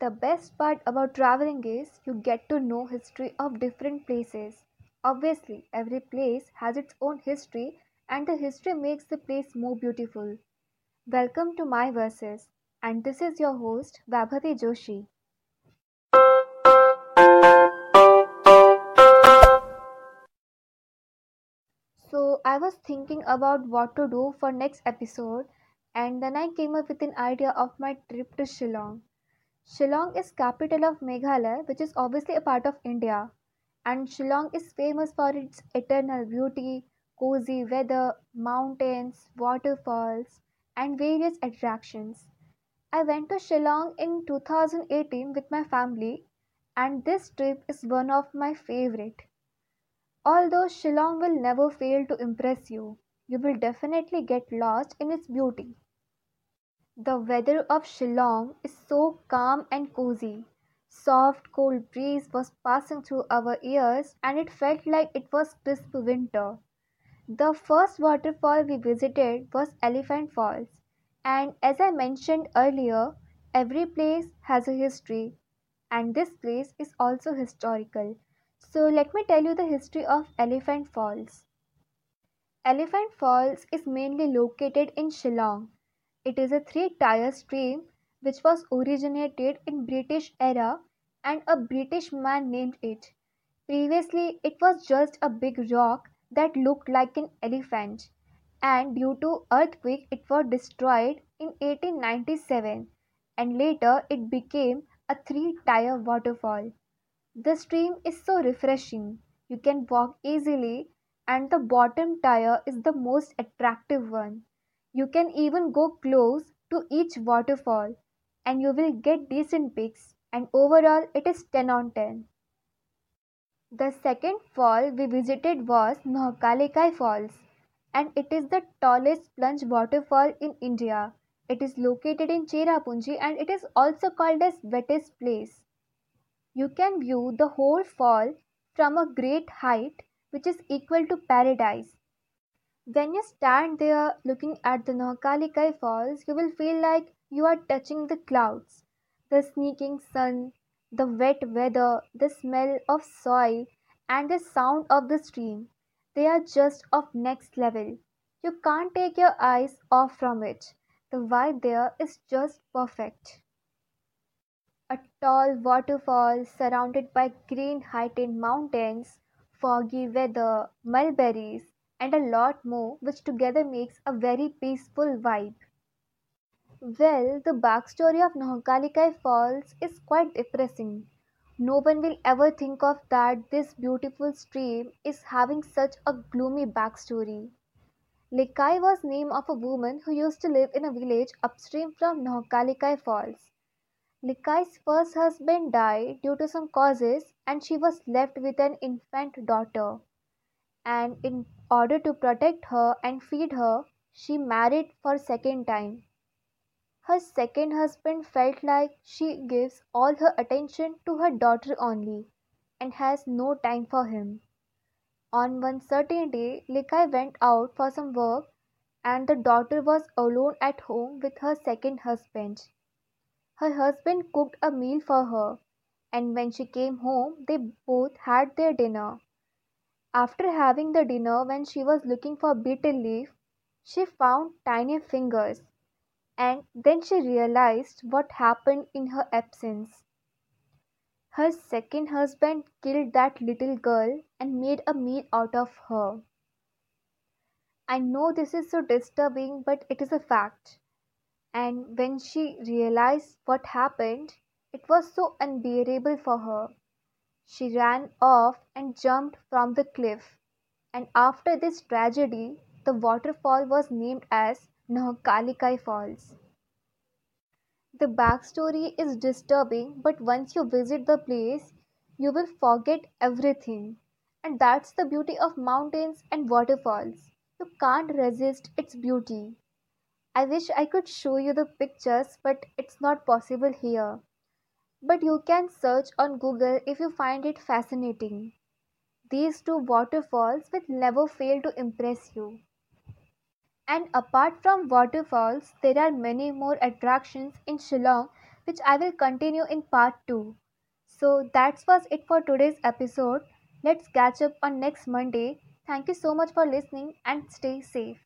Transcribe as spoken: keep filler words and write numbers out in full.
The best part about traveling is you get to know history of different places. Obviously, every place has its own history and the history makes the place more beautiful. Welcome to My Verses, and this is your host Vaibhavi Joshi. So I was thinking about what to do for next episode, and then I came up with an idea of my trip to Shillong. Shillong is capital of Meghalaya, which is obviously a part of India. And Shillong is famous for its eternal beauty, cozy weather, mountains, waterfalls, and various attractions. I went to Shillong in two thousand eighteen with my family, and this trip is one of my favorite. Although Shillong will never fail to impress you, you will definitely get lost in its beauty. The weather of Shillong is so calm and cozy. Soft, cold breeze was passing through our ears and it felt like it was crisp winter. The first waterfall we visited was Elephant Falls. And as I mentioned earlier, every place has a history. And this place is also historical. So let me tell you the history of Elephant Falls. Elephant Falls is mainly located in Shillong. It is a three-tier stream which was originated in British era and a British man named it. Previously, it was just a big rock that looked like an elephant, and due to earthquake it was destroyed in eighteen ninety-seven, and later it became a three-tier waterfall. The stream is so refreshing. You can walk easily, and the bottom tier is the most attractive one. You can even go close to each waterfall and you will get decent pics, and overall it is ten on ten. The second fall we visited was Nohkalikai Falls, and it is the tallest plunge waterfall in India. It is located in Chirapunji and it is also called as wettest place. You can view the whole fall from a great height, which is equal to paradise. When you stand there looking at the Nohkalikai Falls, you will feel like you are touching the clouds. The sneaking sun, the wet weather, the smell of soil, and the sound of the stream, they are just of next level. You can't take your eyes off from it. The vibe there is just perfect. A tall waterfall surrounded by green heightened mountains, foggy weather, mulberries, and a lot more, which together makes a very peaceful vibe. Well, the backstory of Nohkalikai Falls is quite depressing. No one will ever think of that this beautiful stream is having such a gloomy backstory. Likai was name of a woman who used to live in a village upstream from Nohkalikai Falls. Likai's first husband died due to some causes and she was left with an infant daughter. And in order to protect her and feed her, she married for second time. Her second husband felt like she gives all her attention to her daughter only and has no time for him. On one certain day, Likai went out for some work and the daughter was alone at home with her second husband. Her husband cooked a meal for her, and when she came home, they both had their dinner. After having the dinner, when she was looking for betel leaf, she found tiny fingers, and then she realized what happened in her absence. Her second husband killed that little girl and made a meal out of her. I know this is so disturbing, but it is a fact. And when she realized what happened, it was so unbearable for her. She ran off and jumped from the cliff. And after this tragedy, the waterfall was named as Nohkalikai Falls. The backstory is disturbing, but once you visit the place, you will forget everything. And that's the beauty of mountains and waterfalls. You can't resist its beauty. I wish I could show you the pictures, but it's not possible here. But you can search on Google if you find it fascinating. These two waterfalls will never fail to impress you. And apart from waterfalls, there are many more attractions in Shillong which I will continue in part two. So that was it for today's episode. Let's catch up on next Monday. Thank you so much for listening and stay safe.